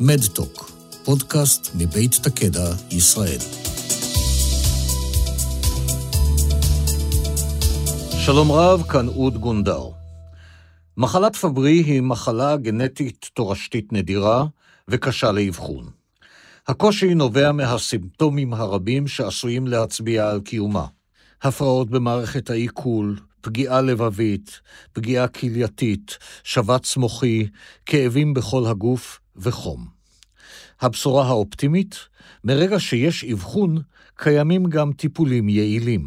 מדטוק, פודקאסט מבית תקדע ישראל. שלום רב, כאן עוד גונדר. מחלת פברי היא מחלה גנטית תורשתית נדירה וקשה לאבחון. הקושי נובע מהסימפטומים הרבים שעשויים להצביע על קיומה. הפרעות במערכת העיכול, פגיעה לבבית, פגיעה כלייתית, שבץ מוחי, כאבים בכל הגוף וחום. הבשורה האופטימית, מרגע שיש אבחון, קיימים גם טיפולים יעילים.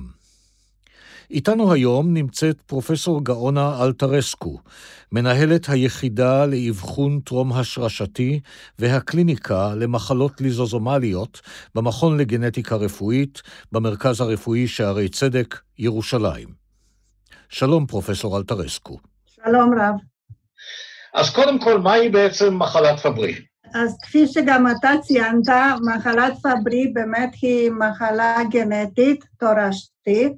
איתנו היום נמצאת פרופסור גאונה אלטרסקו, מנהלת היחידה לאבחון טרום השרשתי והקליניקה למחלות ליזוזומליות במכון לגנטיקה רפואית, במרכז הרפואי שערי צדק, ירושלים. שלום פרופסור אלטרסקו. שלום רב. אז קודם כל, מהי בעצם מחלת פברי? אז כפי שגם אתה ציינת, מחלת פברי באמת היא מחלה גנטית תורשתית,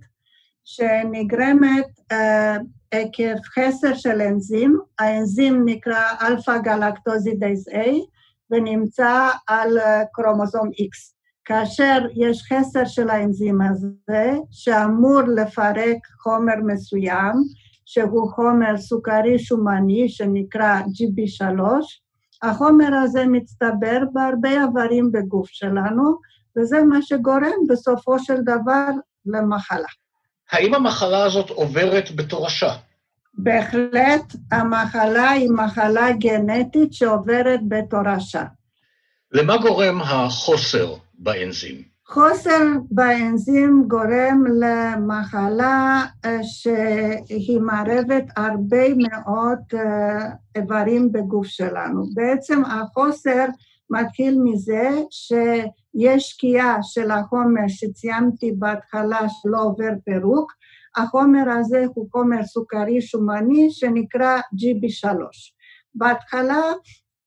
שנגרמת עקב חסר של אנזים. האנזים נקרא Alpha-Galactosidase A, ונמצא על קרומוזום X. כאשר יש חסר של האנזים הזה, שאמור לפרק חומר מסוים, שהוא חומר סוכרי שומני, שנקרא GB3, החומר הזה מצטבר בהרבה איברים בגוף שלנו, וזה מה שגורם בסופו של דבר למחלה. האם המחלה הזאת עוברת בתורשה? בהחלט, המחלה היא מחלה גנטית שעוברת בתורשה. למה גורם החוסר באנזים? חוסר באנזים גורם למחלה שהיא מערבת הרבה מאוד איברים בגוף שלנו. בעצם החוסר מתחיל מזה שיש שקיעה של החומר שציינתי בהתחלה שלא עובר פירוק. החומר הזה הוא חומר סוכרי שומני שנקרא GB3. בהתחלה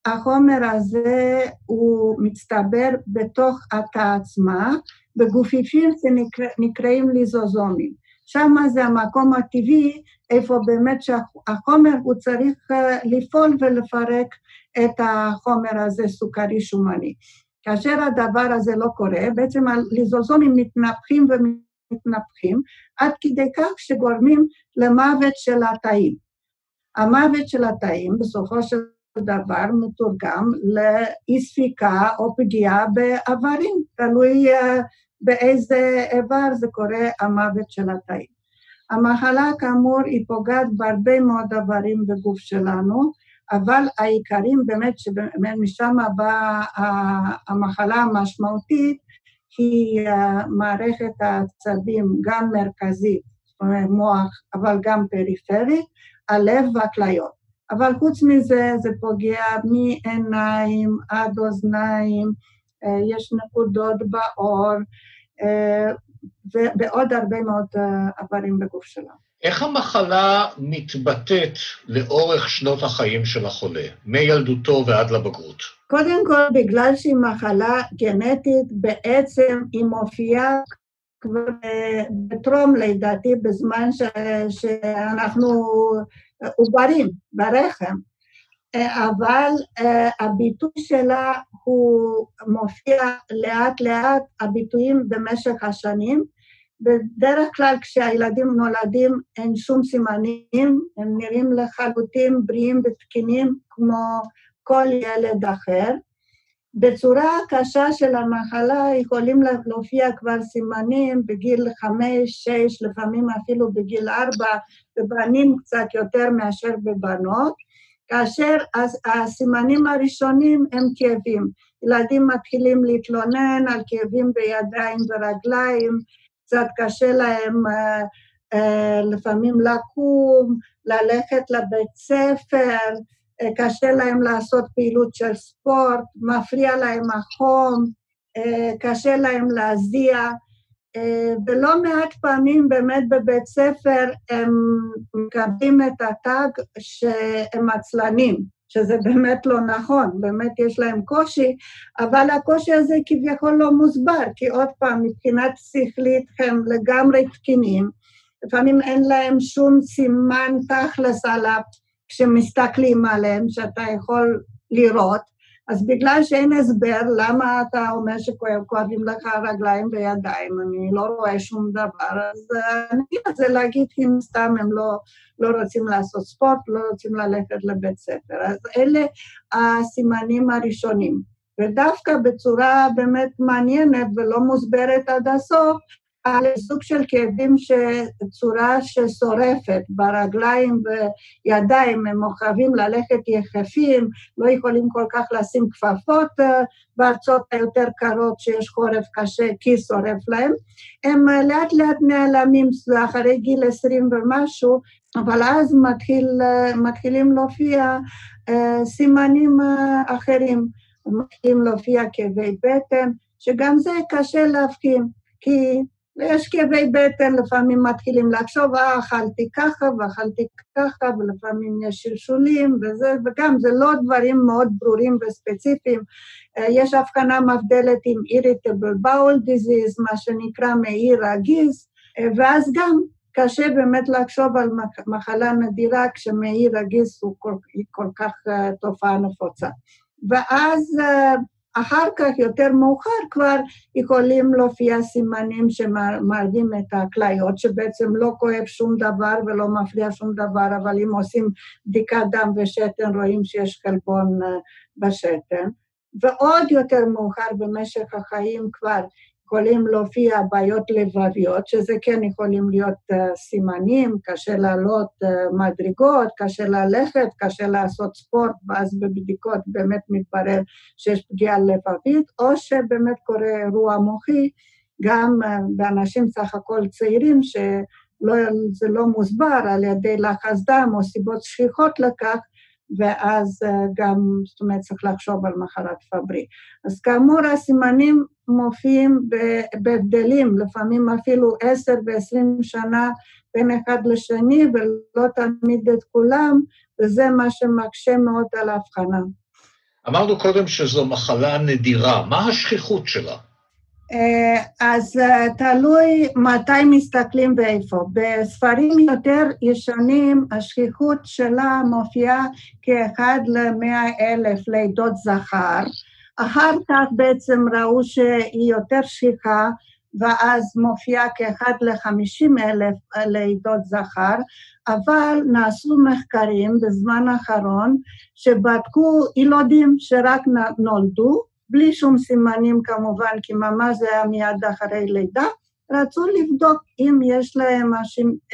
החומר הזה הוא מצטבר בתוך התא עצמה, בגופיפים שנקראים ליזוזומים. שם זה המקום הטבעי, איפה באמת שהחומר הוא צריך לפעול ולפרק את החומר הזה סוכרי שומני. כאשר הדבר הזה לא קורה, בעצם הליזוזומים מתנפחים ומתנפחים, עד כדי כך שגורמים למוות של התאים. המוות של התאים בסופו של דבר מתורגם לאי-ספיקה או פגיעה באיברים, תלוי באיזה איבר זה קורה המוות של התאים. המחלה כאמור היא פוגעת בהרבה מאוד איברים בגוף שלנו, אבל העיקרים באמת שמשם הבאה המחלה המשמעותית היא מערכת העצבים, גם מרכזית, זאת אומרת מוח, אבל גם פריפרית, הלב והכליות. אבל חוץ מזה, זה פוגע מעיניים עד אוזניים, יש נקודות בעור, ובעוד הרבה מאוד איברים בגוף שלנו. איך המחלה מתבטאת לאורך שנות החיים של החולה, מילדותו ועד לבגרות? קודם כל, בגלל שהיא מחלה גנטית, בעצם היא מופיעה בטרום לידתי, בזמן שאנחנו עוברים ברחם, אבל הביטוי שלה הוא מופיע לאט לאט, הביטויים במשך השנים. בדרך כלל כשהילדים נולדים אין שום סימנים, הם נראים לחלוטין בריאים ותקינים כמו כל ילד אחר. בצורה הקשה של המחלה יכולים להופיע כבר סימנים בגיל 5, 6, לפעמים אפילו בגיל 4, בבנים קצת יותר מאשר בבנות, כאשר הסימנים הראשונים הם כאבים. ילדים מתחילים להתלונן על כאבים בידיים ורגליים, קצת קשה להם לפעמים לקום, ללכת לבית ספר, קשה להם לעשות פעילות של ספורט, מפריע להם החום, קשה להם להזיע, ולא מעט פעמים באמת בבית ספר הם מקבלים את הטאג שהם עצלנים, שזה באמת לא נכון, באמת יש להם קושי, אבל הקושי הזה כביכול לא מוסבר, כי עוד פעם מבחינת שכלית הם לגמרי תקינים, לפעמים אין להם שום סימן תכלס על הפעמים, כשמסתכלים עליהם, שאתה יכול לראות, אז בגלל שאין הסבר, למה אתה אומר שכואבים לך רגליים וידיים, אני לא רואה שום דבר, אז אני רוצה להגיד, אם סתם הם לא רוצים לעשות ספורט, לא רוצים ללכת לבית ספר, אז אלה הסימנים הראשונים, ודווקא בצורה באמת מעניינת ולא מוסברת עד הסוף, על סוג של כאבים שצורה ששורפת ברגליים וידיים, הם מוכבים ללכת יחפים, לא יכולים כל כך לשים כפפות בארצות היותר קרות שיש חורף קשה, כי שורף להם, הם לאט לאט נעלמים אחרי גיל 20 ומשהו, אבל אז מתחילים להופיע סימנים אחרים, מתחילים להופיע כאבי בטן, שגם זה קשה להבחין, כי ויש כאבי בטן, לפעמים מתחילים לחשוב, אכלתי ככה ואכלתי ככה, ולפעמים יש שלשולים, וזה, וגם זה לא דברים מאוד ברורים וספציפיים. יש הבחנה מבדלת עם irritable bowel disease, מה שנקרא מעי רגיז, ואז גם קשה באמת לחשוב על מחלה נדירה, כשמעי רגיז הוא כל כך תופעה נפוצה. ואז אחר כך, יותר מאוחר כבר, יכולים להופיע סימנים שמרדים את הכליות, שבעצם לא כואב שום דבר ולא מפריע שום דבר, אבל אם עושים בדיקת דם ושתן, רואים שיש חלבון בשתן. ועוד יותר מאוחר במשך החיים כבר יכולים להופיע בעיות לבביות, שזה כן יכולים להיות סימנים, קשה לעלות מדרגות, קשה ללכת, קשה לעשות ספורט, ואז בבדיקות באמת מתברר שיש פגיעה לבבית, או שבאמת קורה אירוע מוחי, גם באנשים סך הכל צעירים, שזה לא מוסבר על ידי לחץ דם או סיבות שכיחות לכך, ואז גם, זאת אומרת, צריך לחשוב על מחלת פברי. אז כאמור, הסימנים מופיעים בהבדלים, לפעמים אפילו 10 ו-20 שנה בין אחד לשני, ולא תמיד את כולם, וזה מה שמקשה מאוד על ההבחנה. אמרנו קודם שזו מחלה נדירה, מה השכיחות שלה? אז תלוי מתי מסתכלים ואיפה. בספרים יותר ישנים, השכיחות שלה מופיעה כאחד ל100,000 לידות זכר. אחר כך בעצם ראו שהיא יותר שכיחה, ואז מופיעה כאחד ל50,000 לידות זכר, אבל נעשו מחקרים בזמן האחרון, שבדקו ילודים שרק נולדו, בלי שום סימנים כמובן, כי ממש זה היה מיד אחרי לידה, רצו לבדוק אם יש להם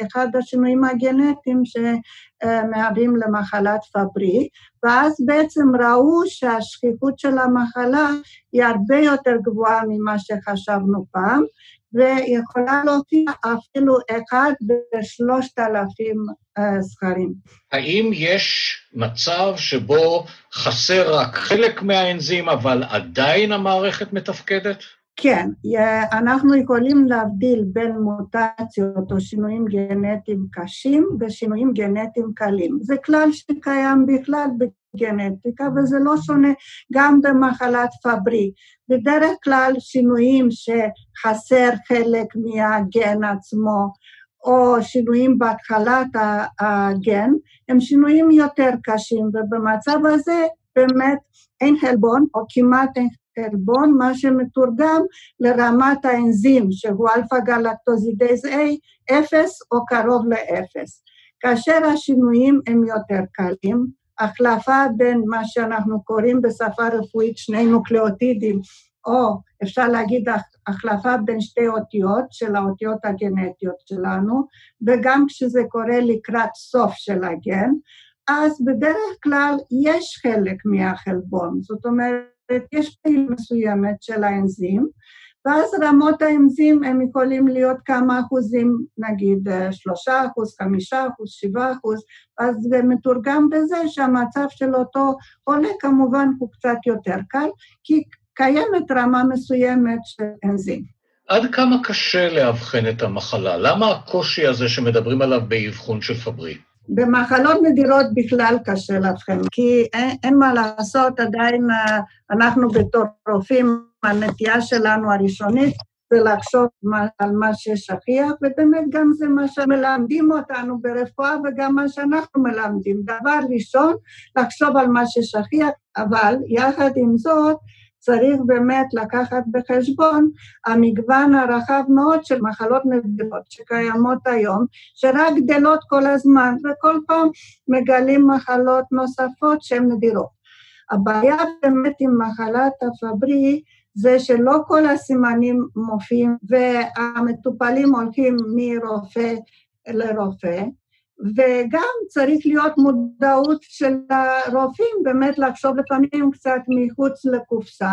אחד השינויים הגנטיים שמהווים למחלת פברי, ואז בעצם ראו שהשכיחות של המחלה היא הרבה יותר גבוהה ממה שחשבנו פעם, ויכולה להופיע אפילו 1 ב-3,000 זכרים. האם יש מצב שבו חסר רק חלק מהאנזים, אבל עדיין המערכת מתפקדת? כן, אנחנו יכולים להבדיל בין מוטציות או שינויים גנטיים קשים ושינויים גנטיים קלים. זה כלל שקיים בכלל בגנטיקה, וזה לא שונה גם במחלת פברי. בדרך כלל שינויים שחסר חלק מהגן עצמו, או שינויים בהתחלת הגן, הם שינויים יותר קשים, ובמצב הזה באמת אין חלבון, או כמעט אין חלבון, חלבון, מה שמתורגם לרמת האנזים, שהוא Alpha-Galactosidase A, 0 או קרוב ל-0. כאשר השינויים הם יותר קלים, החלפה בין מה שאנחנו קוראים בשפה רפואית שני נוקלאוטידים, או אפשר להגיד החלפה בין שתי אותיות של האותיות הגנטיות שלנו, וגם כשזה קורה לקראת סוף של הגן, אז בדרך כלל יש חלק מהחלבון, זאת אומרת, יש פעיל מסוימת של האנזים, ואז רמות האנזים הם יכולים להיות כמה אחוזים, נגיד 3%, 5%, 7%, אז זה מתורגם בזה שהמצב של אותו חולה כמובן הוא קצת יותר קל, כי קיימת רמה מסוימת של אנזים. עד כמה קשה להבחן את המחלה? למה הקושי הזה שמדברים עליו באבחון של פברי? במחלות נדירות בכלל קשה לכם, כי אין מה לעשות, עדיין אנחנו בתור רופאים, הנטייה שלנו הראשונית, זה לחשוב על מה ששכיח, ובאמת גם זה מה שמלמדים אותנו ברפואה, וגם מה שאנחנו מלמדים. דבר ראשון, לחשוב על מה ששכיח, אבל יחד עם זאת, צריך באמת לקחת בחשבון המגוון הרחב מאוד של מחלות נדירות שקיימות היום, שרק גדלות כל הזמן, וכל פעם מגלים מחלות נוספות שהן נדירות. הבעיה באמת עם מחלת הפברי, זה שלא כל הסימנים מופיעים, והמטופלים הולכים מרופא לרופא, וגם צריך להיות מודעות של הרופאים, באמת לחשוב לפעמים קצת מחוץ לקופסה,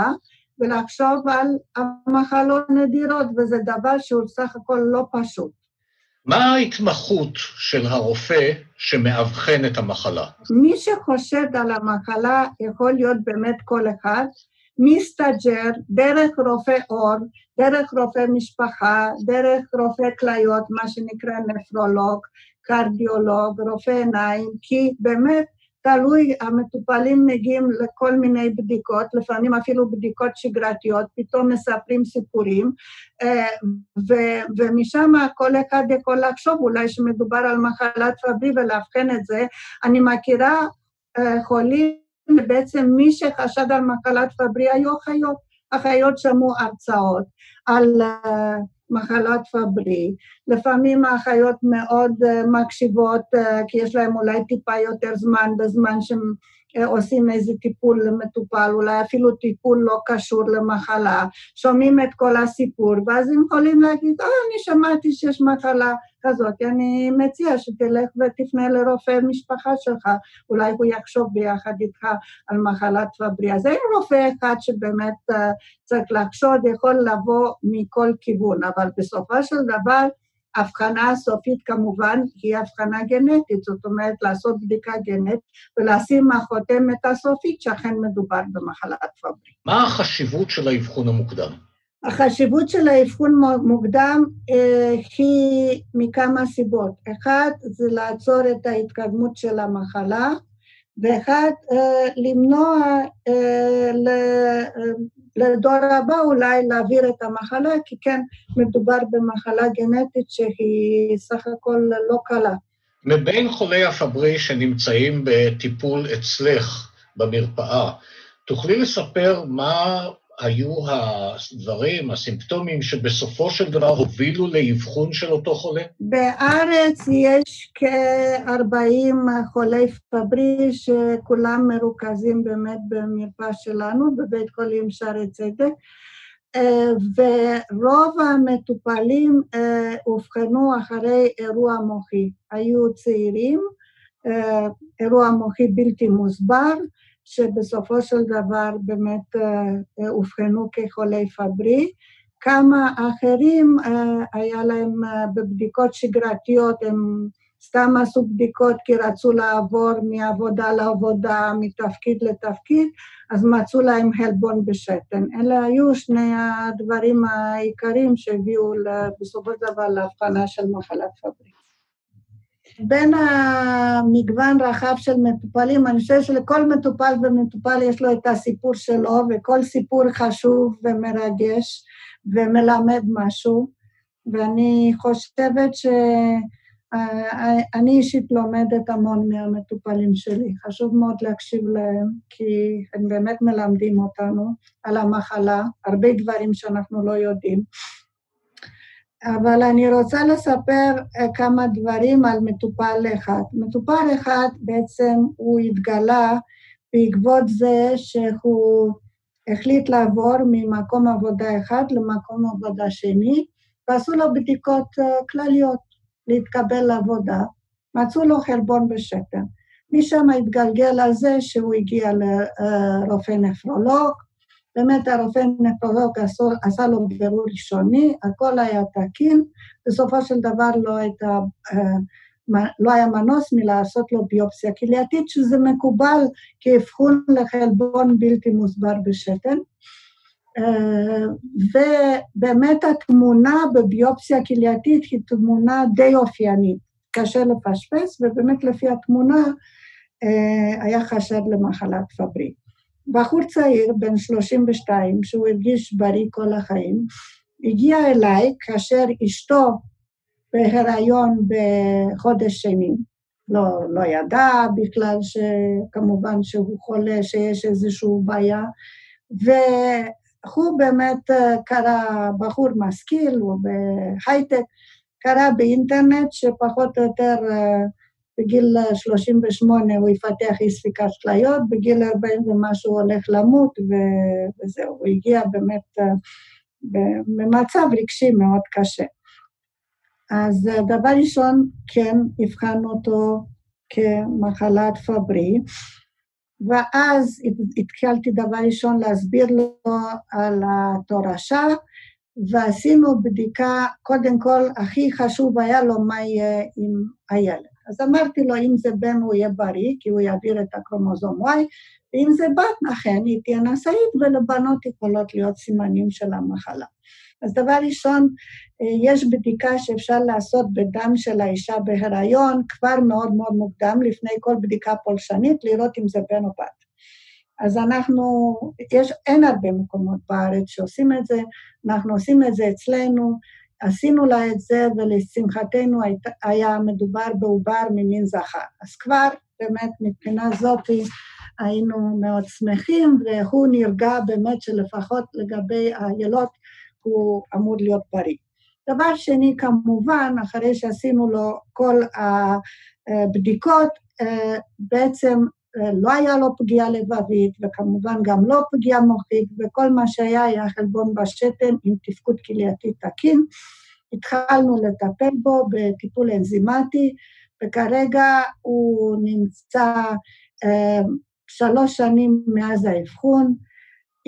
ולחשוב על המחלות נדירות, וזה דבר שהוא סך הכל לא פשוט. מה ההתמחות של הרופא שמאבחן את המחלה? מי שחושד על המחלה יכול להיות באמת כל אחד, מסתג'ר, דרך רופא אור, דרך רופא משפחה, דרך רופא כליות, מה שנקרא נפרולוג, קרדיולוג, רופא עיניים, כי באמת תלוי, המטופלים מגיעים לכל מיני בדיקות, לפעמים אפילו בדיקות שגרתיות, פתאום מספרים סיפורים, ומשם כל אחד יכול לחשוב, אולי שמדובר על מחלת פברי ולהבחן את זה. אני מכירה חולים, בעצם מי שחשד על מחלת פברי היו אחיות, אחיות שמעו הרצאות על מחלת פברי, לפעמים האחיות מאוד מקשיבות, כי יש להם אולי טיפה יותר זמן, בזמן שהם עושים איזה טיפול למטופל, אולי אפילו טיפול לא קשור למחלה, שומעים את כל הסיפור, ואז הם יכולים להגיד, אני שמעתי שיש מחלה כזאת, אני מציע שתלך ותפנה לרופא משפחה שלך, אולי הוא יחשוב ביחד איתך על מחלת פברי. אז אין רופא אחד שבאמת צריך לחשוד, יכול לבוא מכל כיוון, אבל בסופו של דבר, הבחנה הסופית כמובן היא הבחנה גנטית, זאת אומרת לעשות בדיקה גנטית ולשים מהחותמת הסופית שאכן מדובר במחלת פברי. מה החשיבות של האבחון המוקדם? החשיבות של האבחון מוקדם היא מכמה סיבות. אחד, זה לעצור את ההתקדמות של המחלה, ואחד, למנוע לדור הבא אולי להעביר את המחלה, כי כן מדובר במחלה גנטית שהיא סך הכל לא קלה. מבין חולי הפברי שנמצאים בטיפול אצלך במרפאה, תוכלי לספר מה היו הדברים, הסימפטומים, שבסופו של דבר הובילו לאבחון של אותו חולה? בארץ יש כ-40 חולי פברי, שכולם מרוכזים באמת במרפאה שלנו, בבית חולים שערי צדק, ורוב המטופלים הובחנו אחרי אירוע מוחי. היו צעירים, אירוע מוחי בלתי מוסבר, שבסופו של דבר באמת הובחנו כחולי פברי. כמה אחרים היה להם בבדיקות שגרתיות, הם סתם עשו בדיקות כי רצו לעבור מעבודה לעבודה, מתפקיד לתפקיד, אז מצאו להם חלבון בשתן. אלה היו שני הדברים העיקריים שהביאו בסופו של דבר להבחנה של מחלת פברי. בין המגוון רחב של מטופלים, אני חושב שלכל מטופל ומטופל יש לו את הסיפור שלו, וכל סיפור חשוב ומרגש ומלמד משהו, ואני חושבת שאני אישית לומדת המון מהמטופלים שלי. חשוב מאוד להקשיב להם, כי הם באמת מלמדים אותנו על המחלה, הרבה דברים שאנחנו לא יודעים. אבל אני רוצה לספר כמה דברים על מטופל אחד. מטופל אחד בעצם הוא התגלה בעקבות זה שהוא החליט לעבור ממקום עבודה אחד למקום עבודה שני, ועשו לו בדיקות כלליות להתקבל לעבודה, מצאו לו חלבון בשתן. משם התגלגל על זה שהוא הגיע לרופא נפרולוג, באמת הרופא נפרולוג עשה לו בירור ראשוני, הכל היה תקין, בסופו של דבר לא היה מנוס מלעשות לו ביופסיה כלייתית, שזה מקובל כאבחון לחלבון בלתי מוסבר בשתן, ובאמת התמונה בביופסיה כלייתית היא תמונה די אופיינית, קשה לפשפש, ובאמת לפי התמונה היה חשד למחלת פברי. בחור צעיר, בן 32, שהוא הרגיש בריא כל החיים, הגיע אליי כאשר אשתו בהיריון בחודש שני, לא ידע בכלל שכמובן שהוא חולה, שיש איזושהי בעיה, והוא באמת קרא, בחור משכיל, הוא בהייטק, קרא באינטרנט שפחות או יותר בגיל 38 הוא יפתח אי ספיקת כליות, בגיל 40 ומשהו הוא הולך למות, וזהו, הוא הגיע באמת במצב רגשי מאוד קשה. אז דבר ראשון, כן, הבחנו אותו כמחלת פברי, ואז התחלתי דבר ראשון להסביר לו על התורשה, ועשינו בדיקה, קודם כל, הכי חשוב היה לו מה יהיה עם הילד. אז אמרתי לו, אם זה בן הוא יהיה בריא, כי הוא יעביר את הקרומוזום Y, ואם זה בת, אכן, היא תהיה נשאית, ולבנות יכולות להיות סימנים של המחלה. אז דבר ראשון, יש בדיקה שאפשר לעשות בדם של האישה בהיריון, כבר מאוד מאוד מוקדם, לפני כל בדיקה פולשנית, לראות אם זה בן או בת. אז אנחנו, אין הרבה מקומות בארץ שעושים את זה, אנחנו עושים את זה אצלנו, עשינו לה את זה, ולשמחתנו היה מדובר בעובר ממין זכר. אז כבר, באמת, מבחינה זאת, היינו מאוד שמחים, והוא נרגע באמת שלפחות לגבי הילוד, הוא אמור להיות בריא. דבר שני, כמובן, אחרי שעשינו לו כל הבדיקות, בעצם לא היה לו פגיעה לבבית, וכמובן גם לא פגיעה מוחית, וכל מה שהיה היה חלבון בשתן עם תפקוד כלייתי תקין. התחלנו לטפל בו בטיפול אנזימטי, וכרגע הוא נמצא 3 שנים מאז האבחון,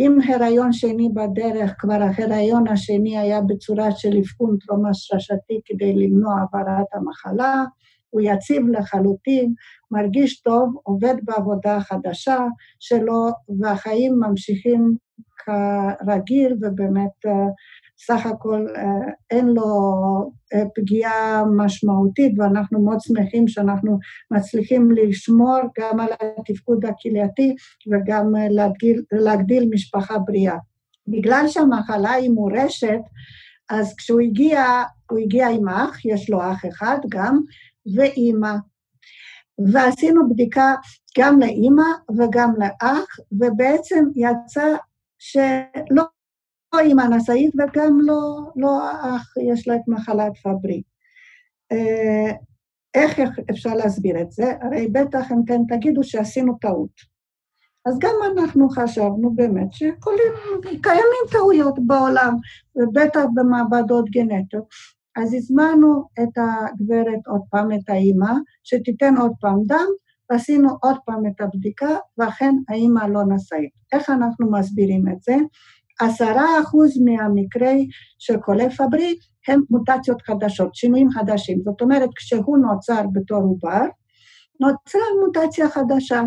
עם הריון שני בדרך, כבר ההיריון השני היה בצורה של אבחון טרום רשתי כדי למנוע העברת המחלה, הוא יציב לחלוטין, מרגיש טוב, עובד בעבודה חדשה שלו, והחיים ממשיכים כרגיל, ובאמת סך הכל אין לו פגיעה משמעותית, ואנחנו מאוד שמחים שאנחנו מצליחים לשמור גם על התפקוד הקהילתי, וגם להגדיל משפחה בריאה. בגלל שהמחלה היא מורשת, אז כשהוא הגיע, הוא הגיע עם אח, יש לו אח אחד גם, ואימא. ועשינו בדיקה גם לאימא וגם לאח, ובעצם יצא שלא אימא נשאית וגם לא האח, יש לה את מחלת פברי. איך אפשר להסביר את זה? הרי בטח אם אתם תגידו שעשינו טעות. אז גם אנחנו חשבנו באמת שקיימים טעויות בעולם, ובטח במעבדות גנטיות. אז הזמנו את הגברת עוד פעם, את האימא, שתיתן עוד פעם דם, ועשינו עוד פעם את הבדיקה, ואכן האימא לא נשאית. איך אנחנו מסבירים את זה? 10% מהמקרי של חולי פברי הם מוטציות חדשות, שינויים חדשים. זאת אומרת, כשהוא נוצר בתור עובר, נוצרה מוטציה חדשה,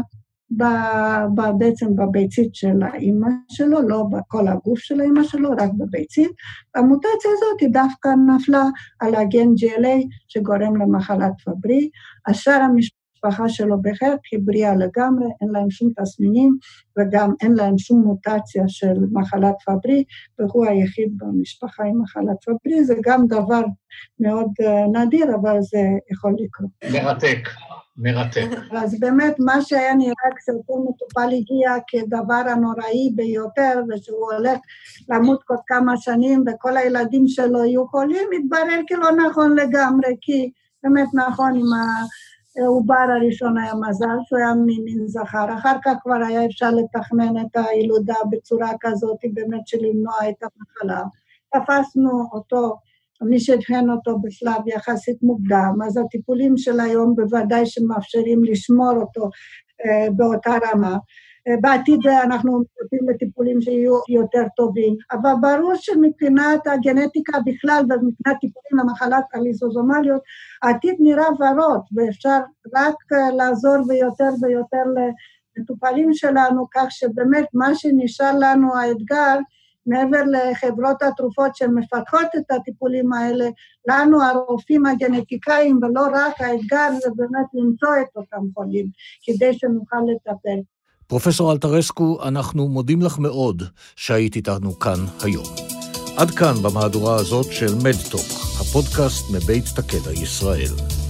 בעצם בביצית של האמא שלו, לא בכל הגוף של האמא שלו, רק בביצית. המוטציה הזאת היא דווקא נפלה על הגן GLA שגורם למחלת פברי, אשר המשפחה שלו בהחלט היא בריאה לגמרי, אין להם שום תסמינים וגם אין להם שום מוטציה של מחלת פברי, והוא היחיד במשפחה עם מחלת פברי, זה גם דבר מאוד נדיר, אבל זה יכול לקרות. מרתק. מרתק. אז באמת מה שהיה נראה כשאותו מטופל הגיע כדבר הנוראי ביותר, ושהוא הולך למות עוד כמה שנים, וכל הילדים שלו יהיו חולים, התברר כלא נכון לגמרי, כי באמת נכון עם העובר הראשון היה מזל, שהוא היה ממין זכר, אחר כך כבר היה אפשר לתכנן את הילודה בצורה כזאת, באמת שלמנוע את המחלה. תפסנו אותו, מי שהבחן אותו בשלב יחסית מוקדם, אז הטיפולים של היום בוודאי שמאפשרים לשמור אותו באותה רמה. בעתיד אנחנו מצפים לטיפולים שיהיו יותר טובים, אבל ברור שמבחינת הגנטיקה בכלל ומבחינת טיפולים למחלות הליזוזומליות, העתיד נראה ורוד, ואפשר רק לעזור ויותר ויותר למטופלים שלנו, כך שבאמת מה שנשאר לנו האתגר, מעבר לחברות התרופות שמפתחות את הטיפולים האלה, לנו הרופאים הגנטיקאים, ולא רק האתגר, זה באמת למצוא את אותם חולים, כדי שנוכל לטפל. פרופסור אלטרסקו, אנחנו מודים לך מאוד שהיית איתנו כאן היום. עד כאן במהדורה הזאת של מדטוק, הפודקאסט מבית תקדע ישראל.